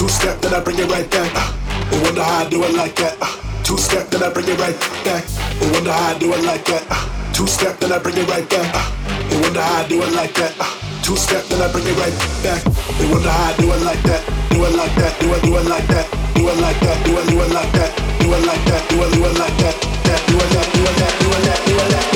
Two-step, then I bring it right back. I wonder how I do it like that. Two-step, then I bring it right back. I wonder how I do it like that. Two-step, then I bring it right back. I wonder how I do it like that. Two-step, then I bring it right back. I wonder how I do it like that. Do it like that. Do it like that. Do it like that. Do it like that. Do it like that. Do it like that. Do it that. Do it that. Do it that. Do it that. Do it that. Do it that.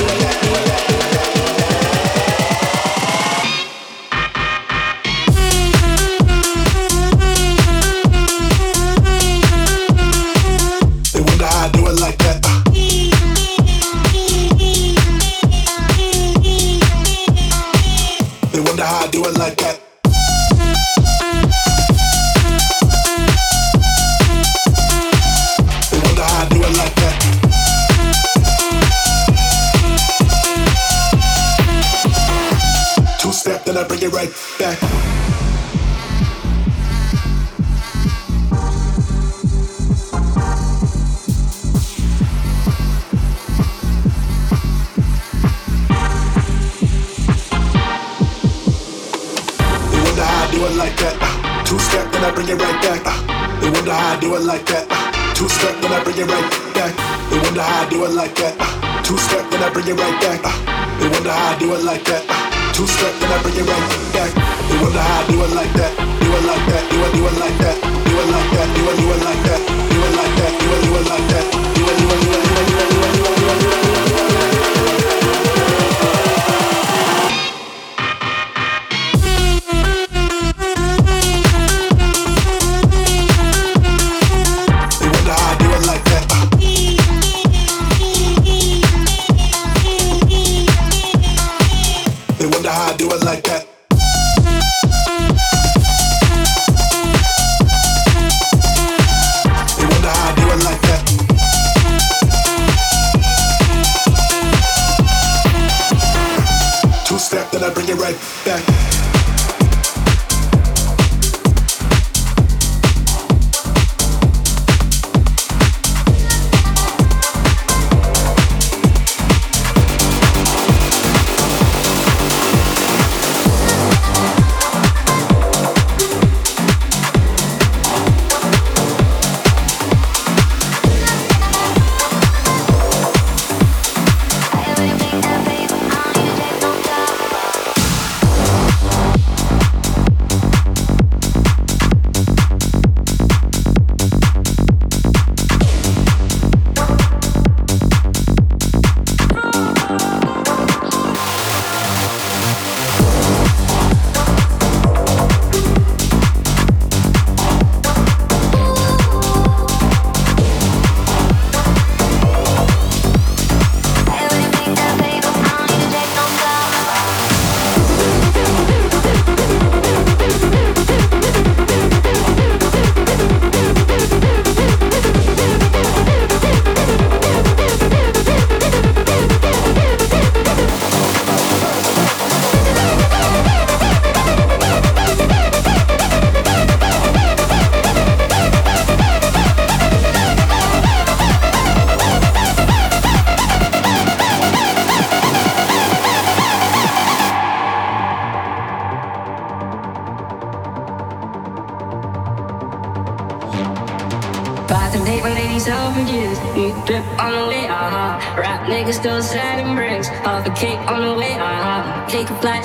Right back. They wonder how I do it like that. Two-step, then I bring it right back. They wonder how I do it like that. Two-step, then I bring it right back. They wonder how I do it like that. Two-step, then I bring it right back. They wonder how I do it like that. Two-step, then I bring it right back. They wonder how I do it like that. Do it like that. Do it like that. Do it like that. Do it like that. Do it like that. Do it like that. Do it, do it, do it, do it, do it, do it, do it, do it.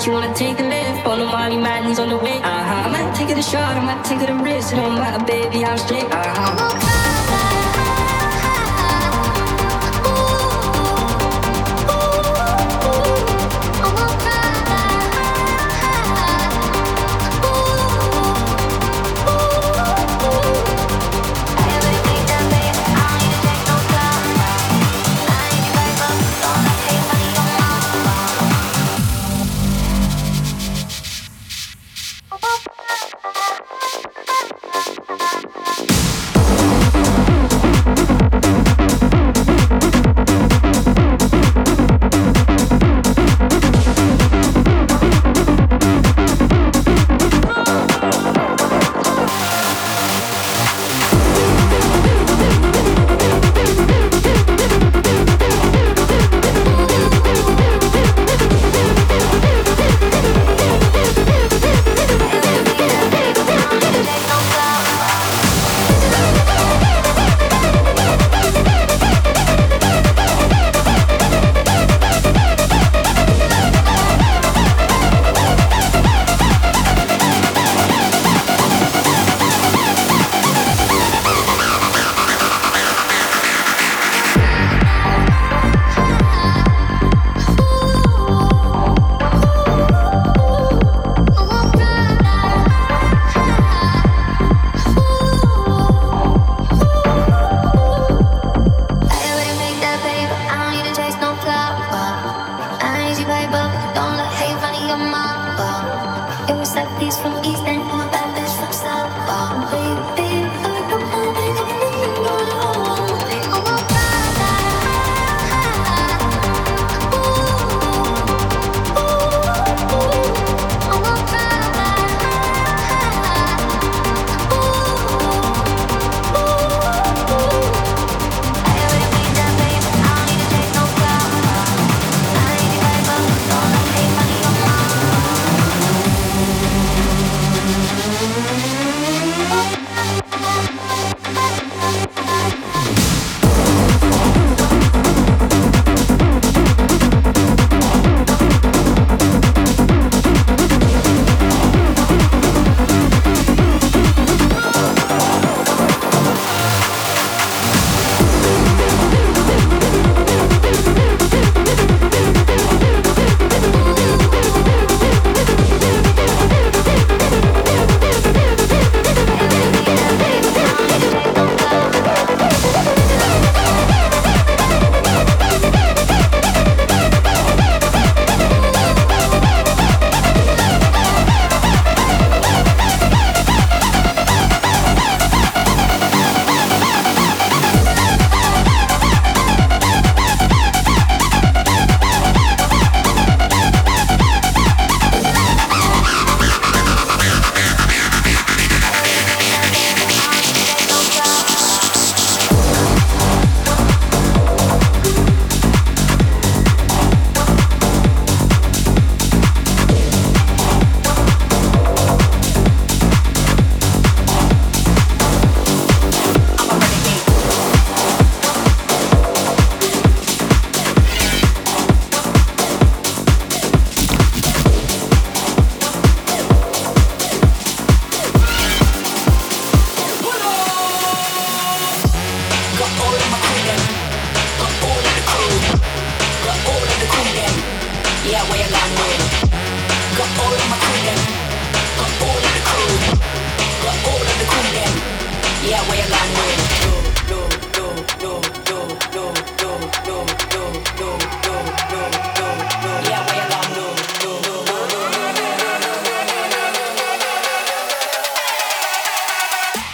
You wanna take a lift, on the Molly Madden's on the way, I might take it a shot, I might take it a risk. It don't matter, baby, I'm straight,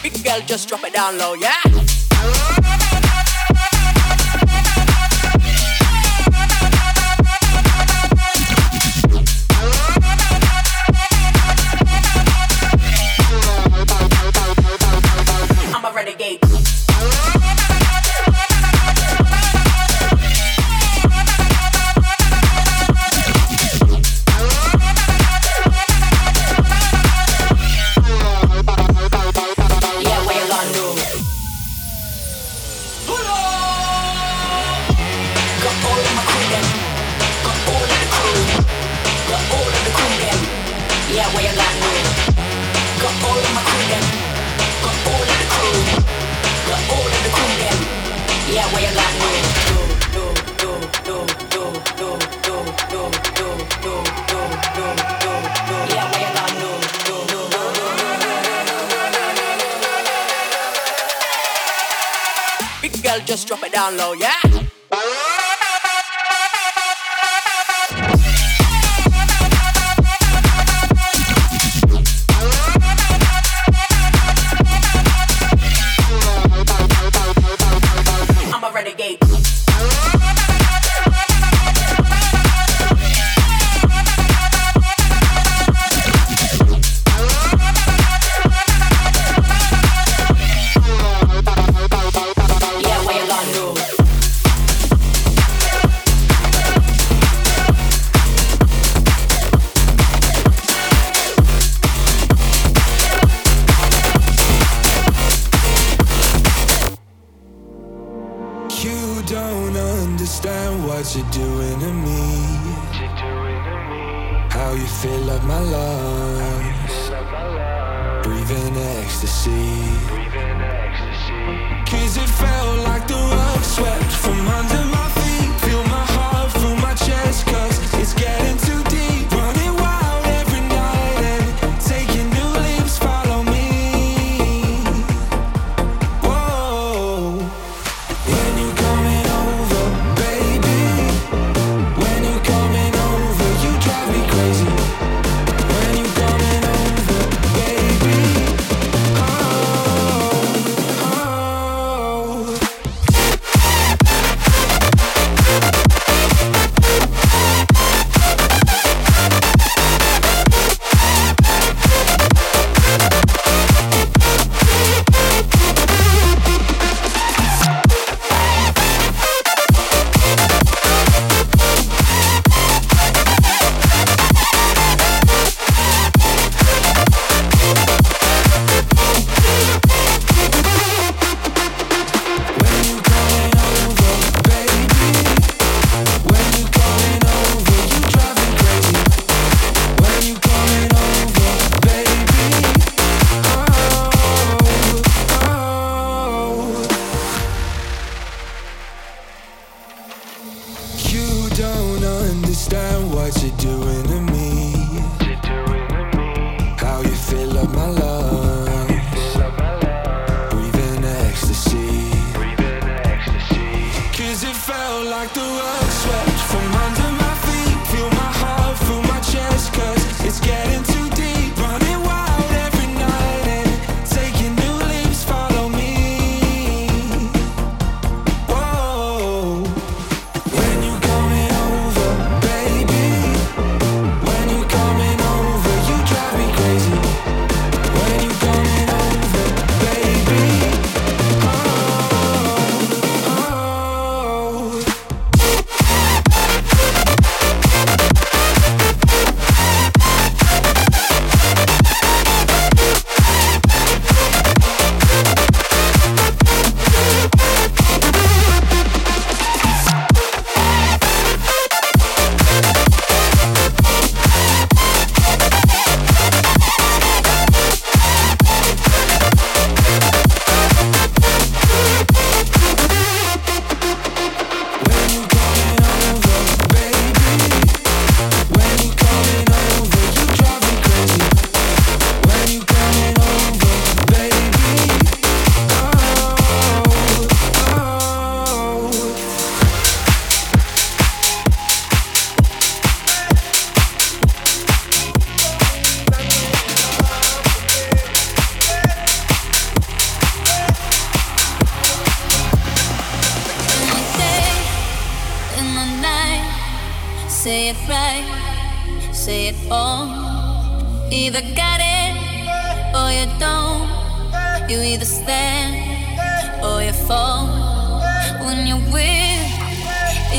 Big girl, just drop it down low, yeah. I'm a renegade. Just drop it down low, yeah. I'm a renegade. say it all. Either got it or you don't. You either stand or you fall. When your will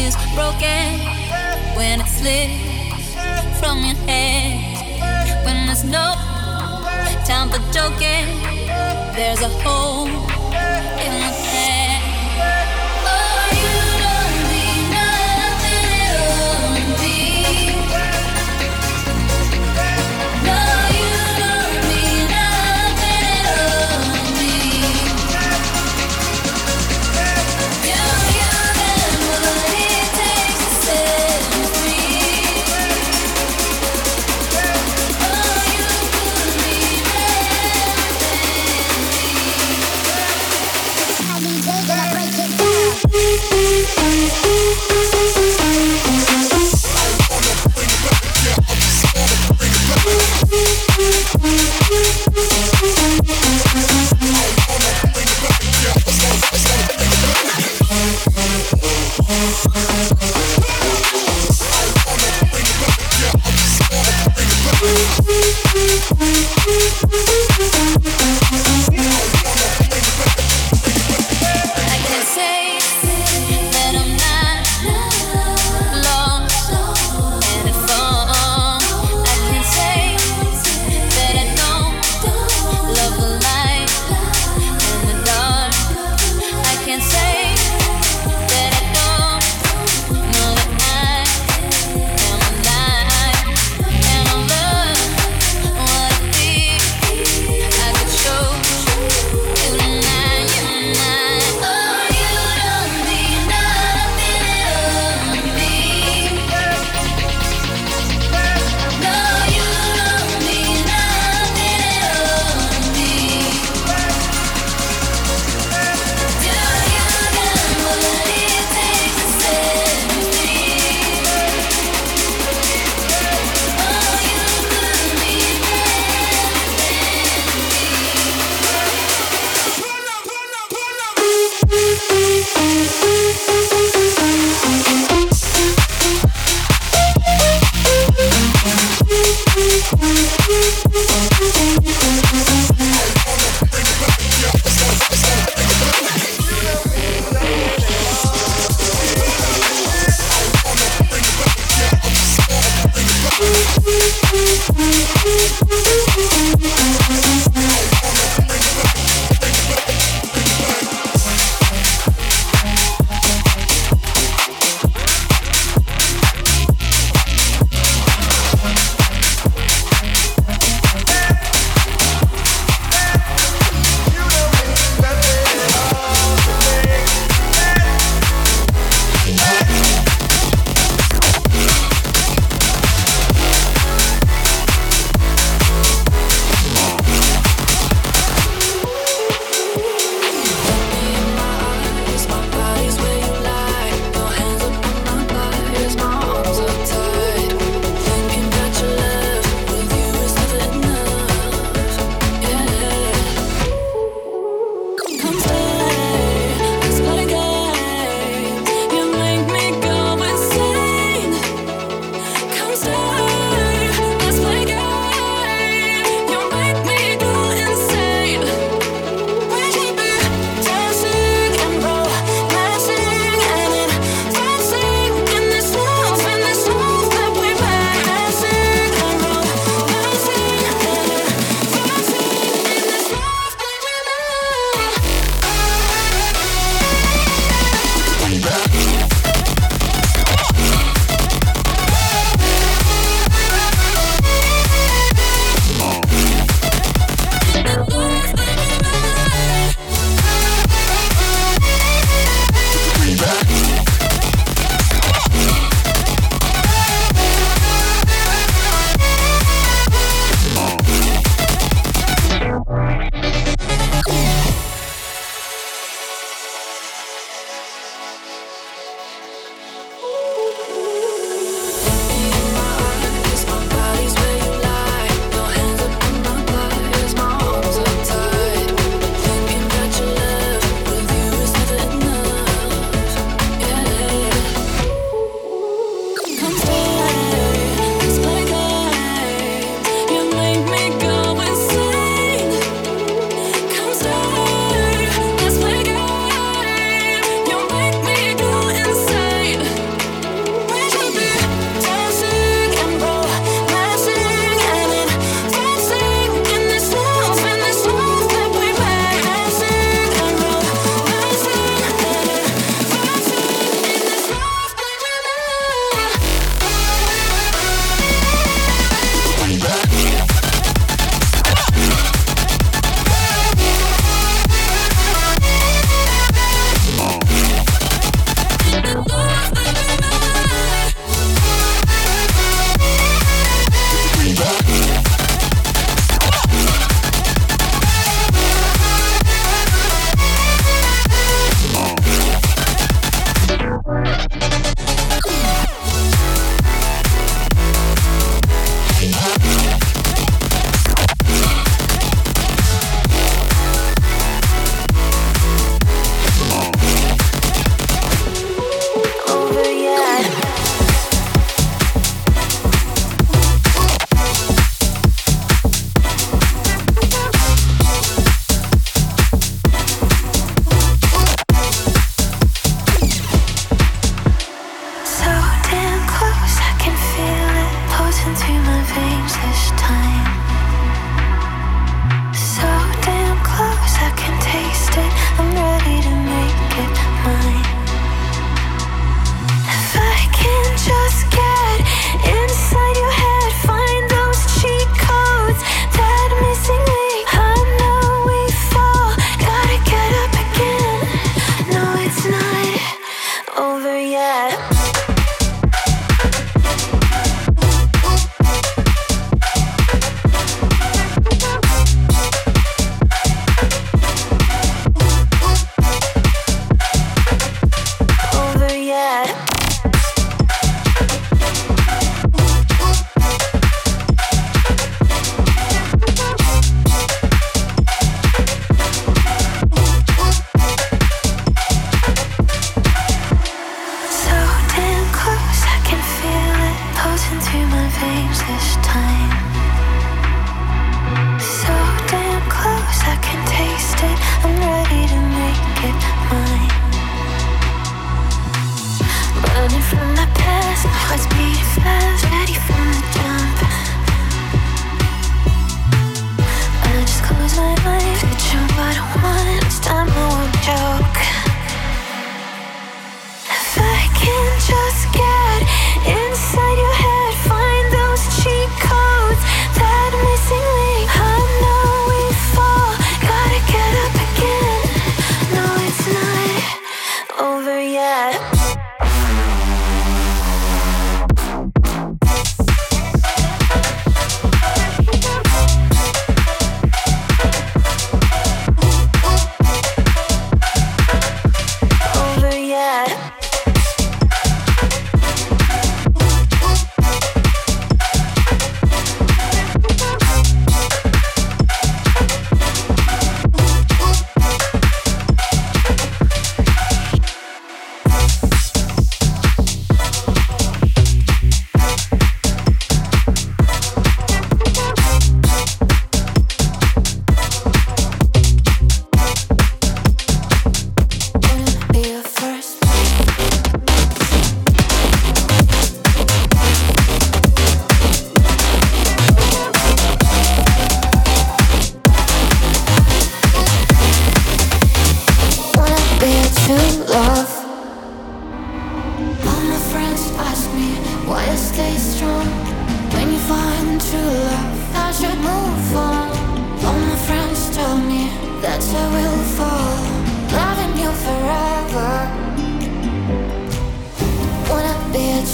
is broken, when it slips from your hands, when there's no time for joking, there's a hole in the sand.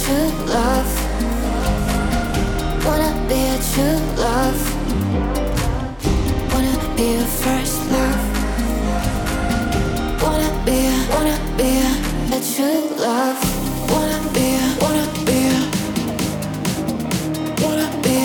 true love. Wanna be a true love. Wanna be a first love. Wanna be a true love. Wanna be a, wanna be a, wanna be a, wanna be a true love.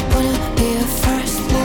Wanna be a first love.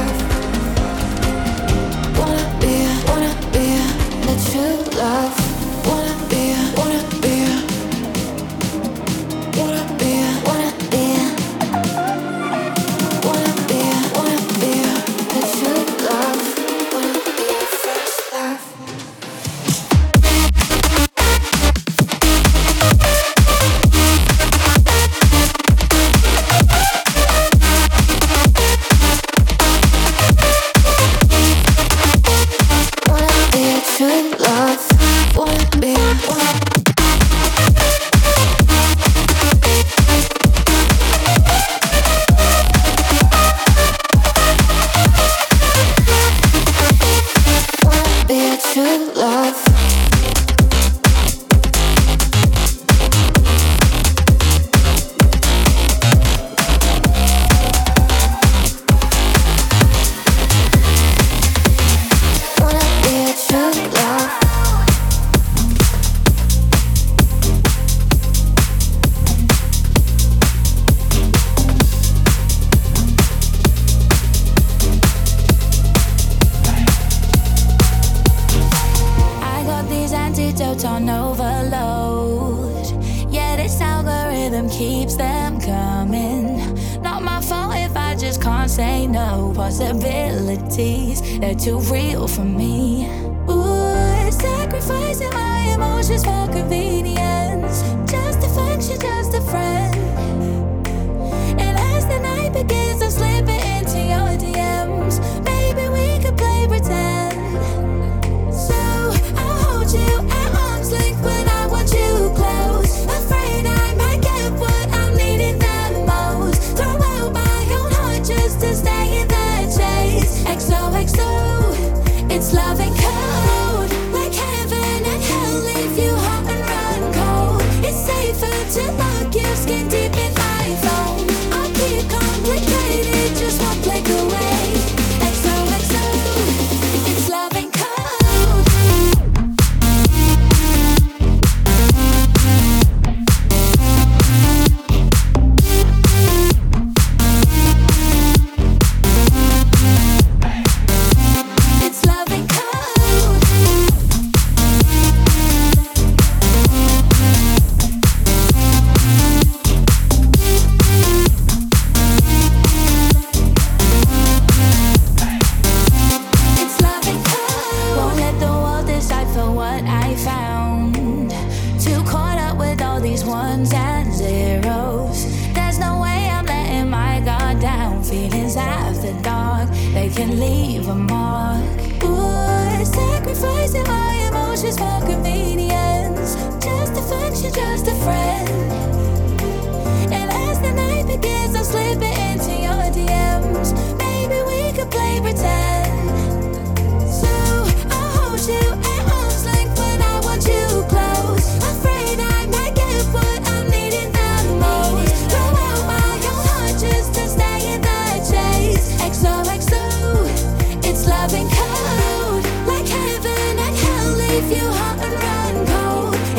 If you hop and run, go.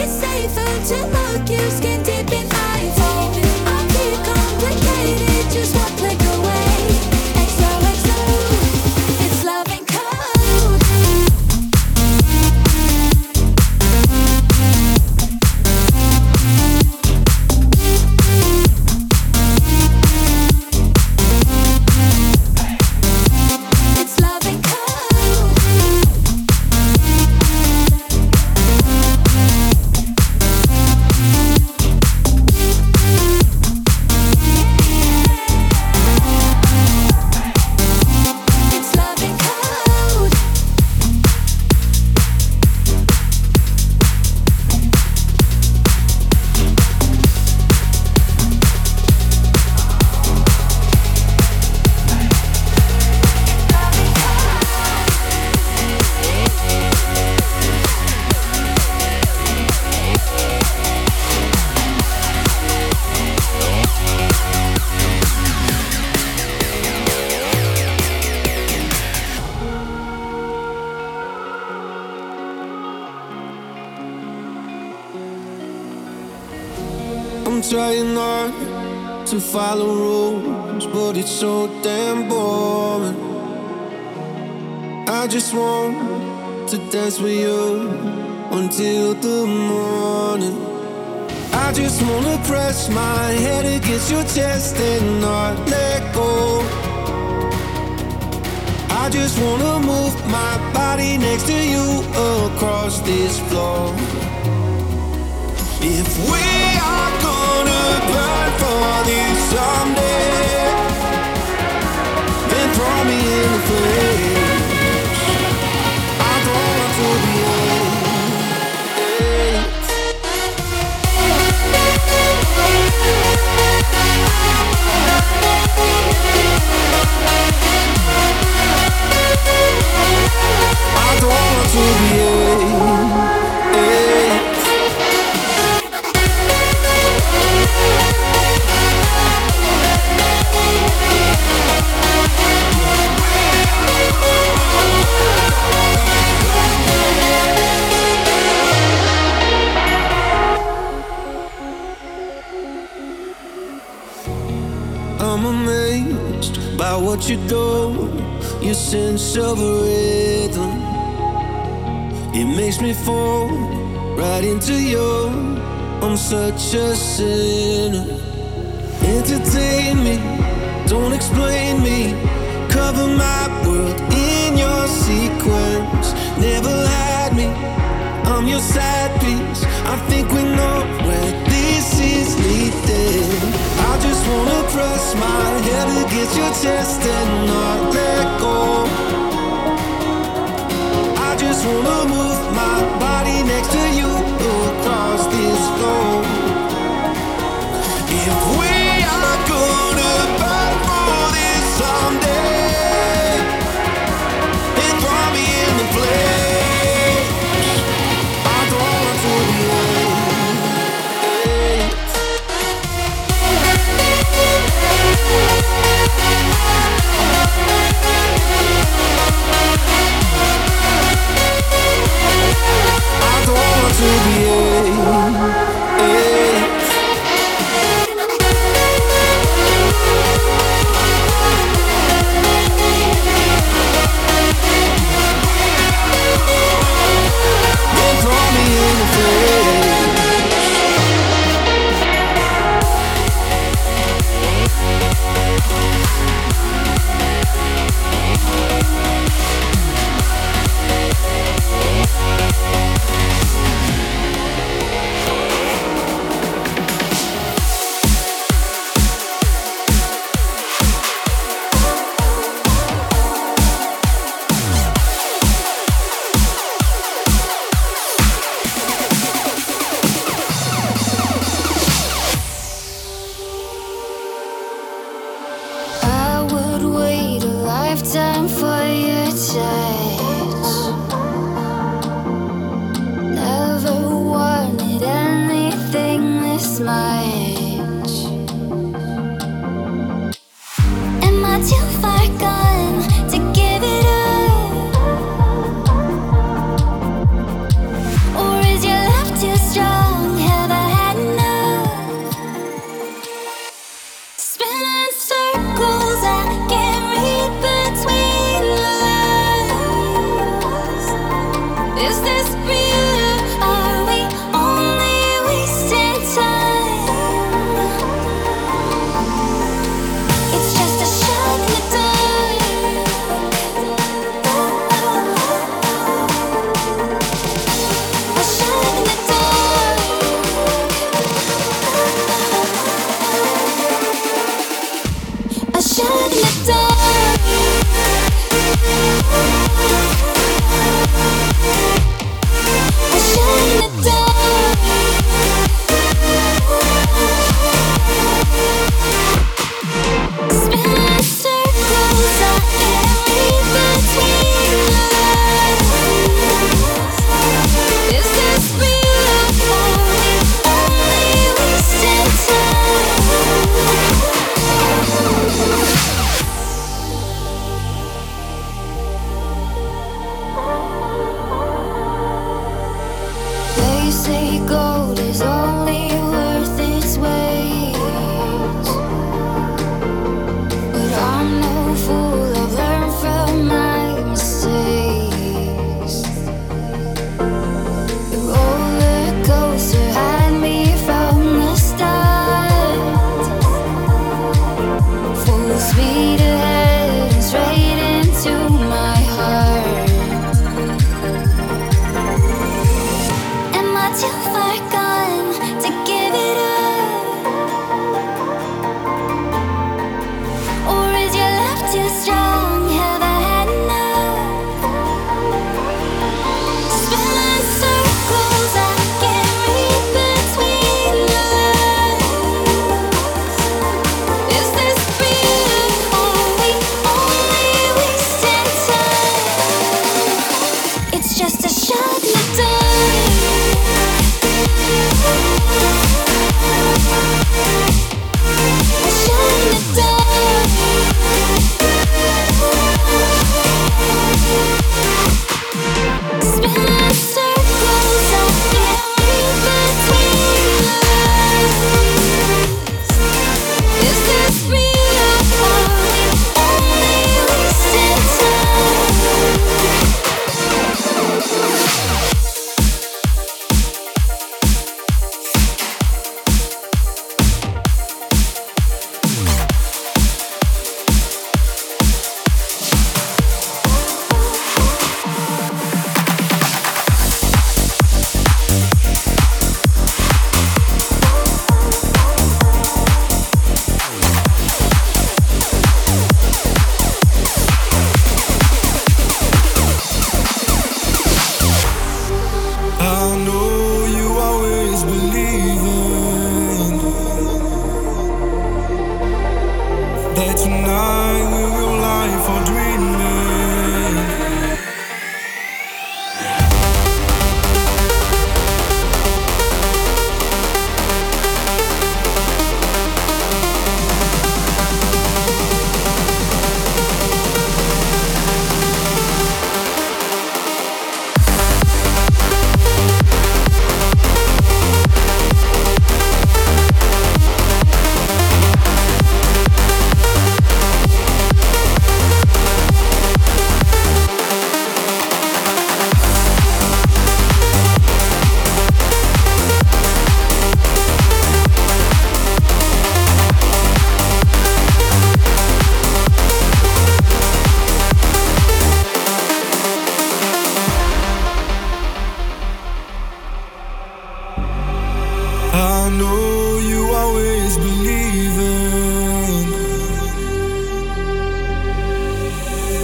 trying not to follow rules, but it's so damn boring. I just want to dance with you until the morning. I just wanna press my head against your chest and not let go. I just wanna move my body next to you across this floor. If we are gonna burn for this someday, then throw me in the flames. I don't want to be late. I don't want to be late. I'm amazed by what you do, your sense of rhythm. It makes me fall right into you. I'm such a sinner. Entertain me, don't explain me. Cover my world in your sequence. Never hide me, I'm your side piece. I think we know where this is leading. I just wanna press my head against your chest and not let go. I just wanna move my body next to you across this floor. If we are gonna fight for this someday, then throw me in the flames. I don't want to be late. I don't want to be late. They say gold is only worth its weight.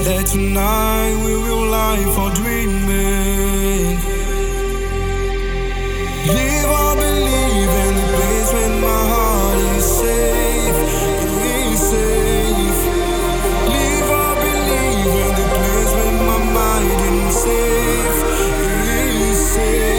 that tonight we will live for dreaming. Live or believe in the place when my heart is safe. It is safe. Live or believe in the place when my mind is safe. It is safe.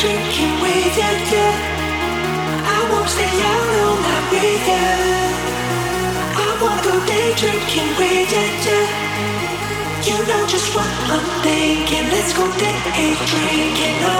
drinking with you, yeah. I won't stay out all night with you. I won't go day drinking with you, yeah. You know just what I'm thinking. Let's go day drinking, oh.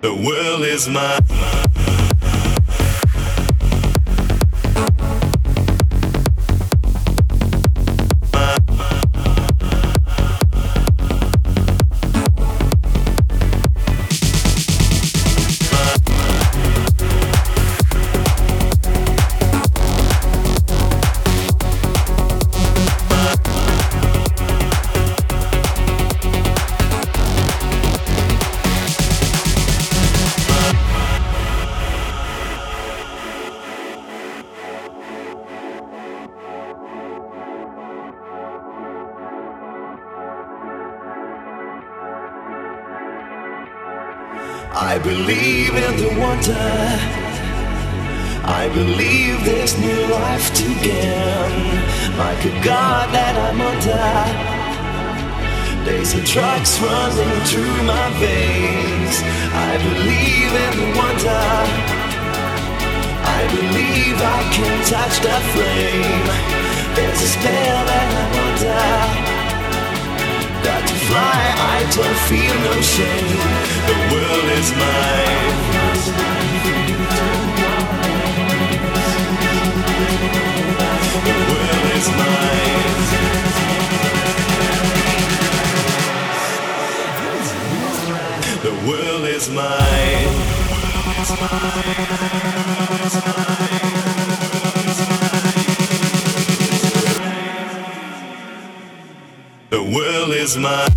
The world is mine. I believe this new life to gain, like a god that I'm under. days and drugs running through my veins. I believe in wonder, I believe I can touch that flame. There's a spell and I wonder that to fly I don't feel no shame. The world is mine. The world is mine. The world is mine. The world is mine.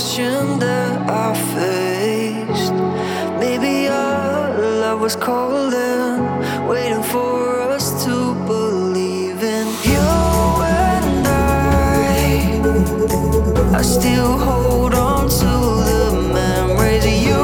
question that I faced. Maybe our love was calling, waiting for us to believe in you and I still hold on to the memories of you.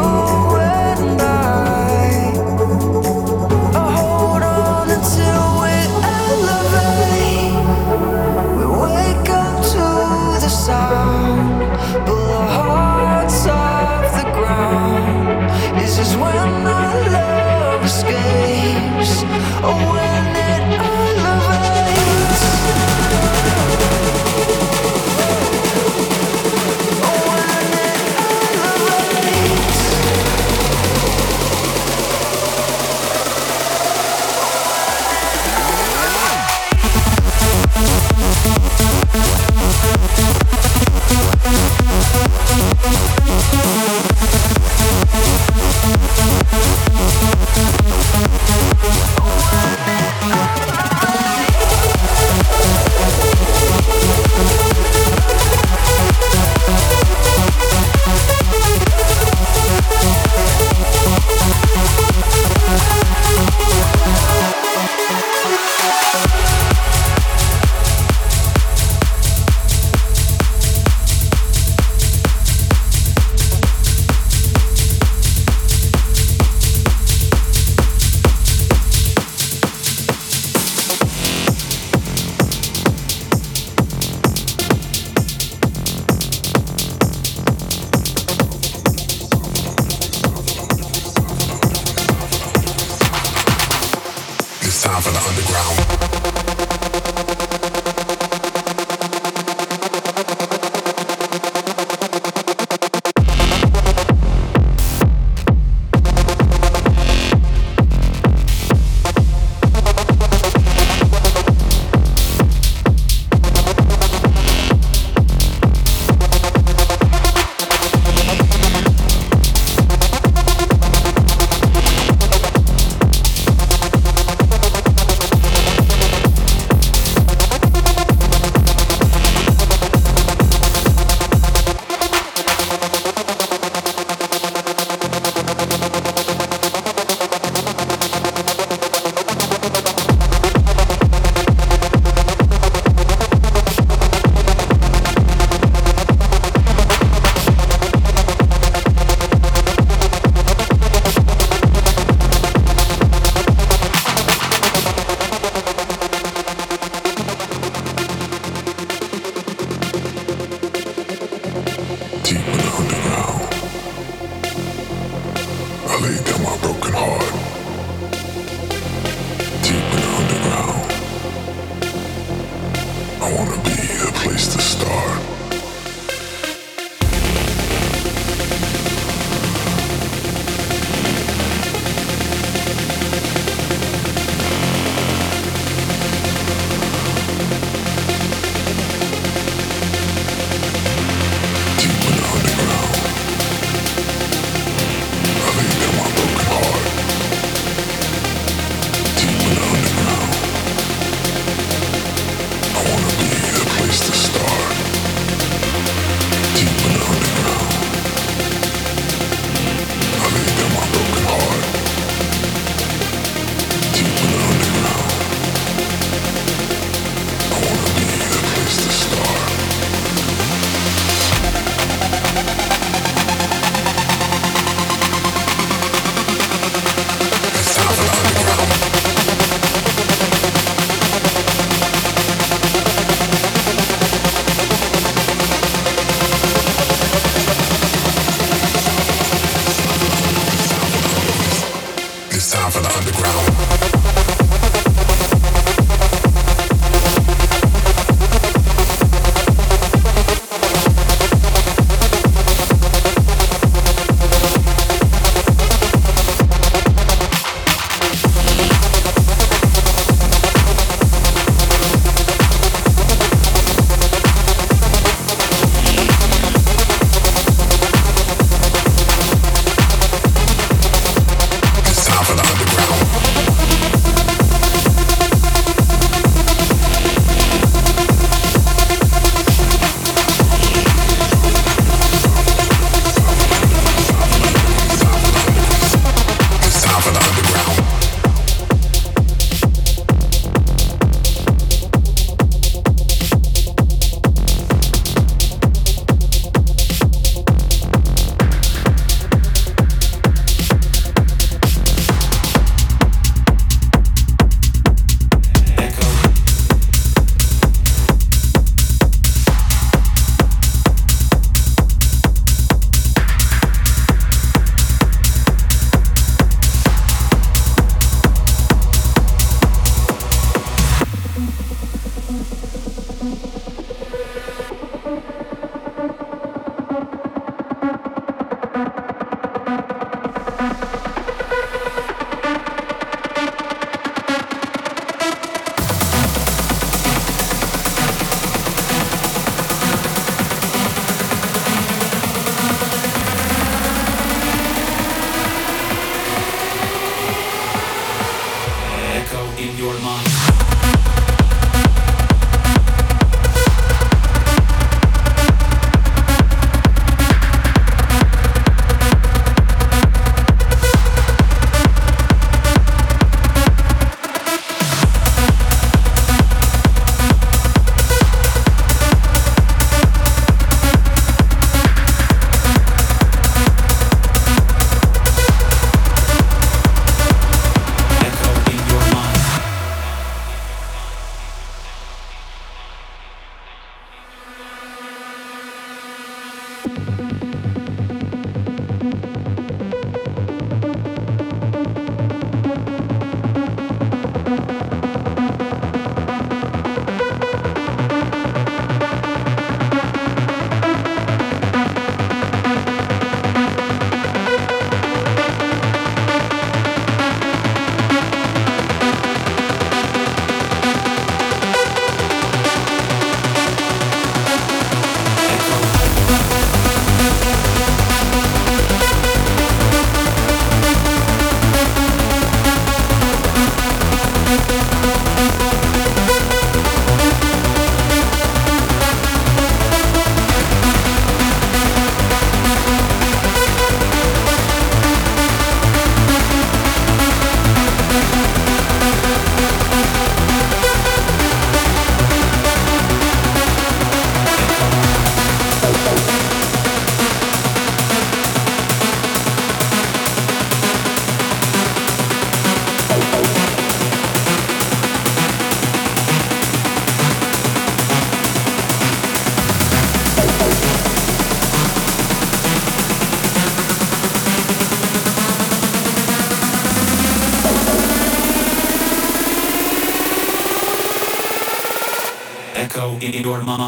door, mama.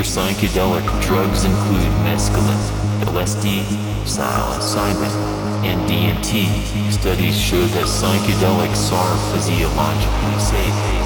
Major psychedelic drugs include mescaline, LSD, psilocybin, and DMT. Studies show that psychedelics are physiologically safe.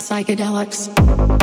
Psychedelics.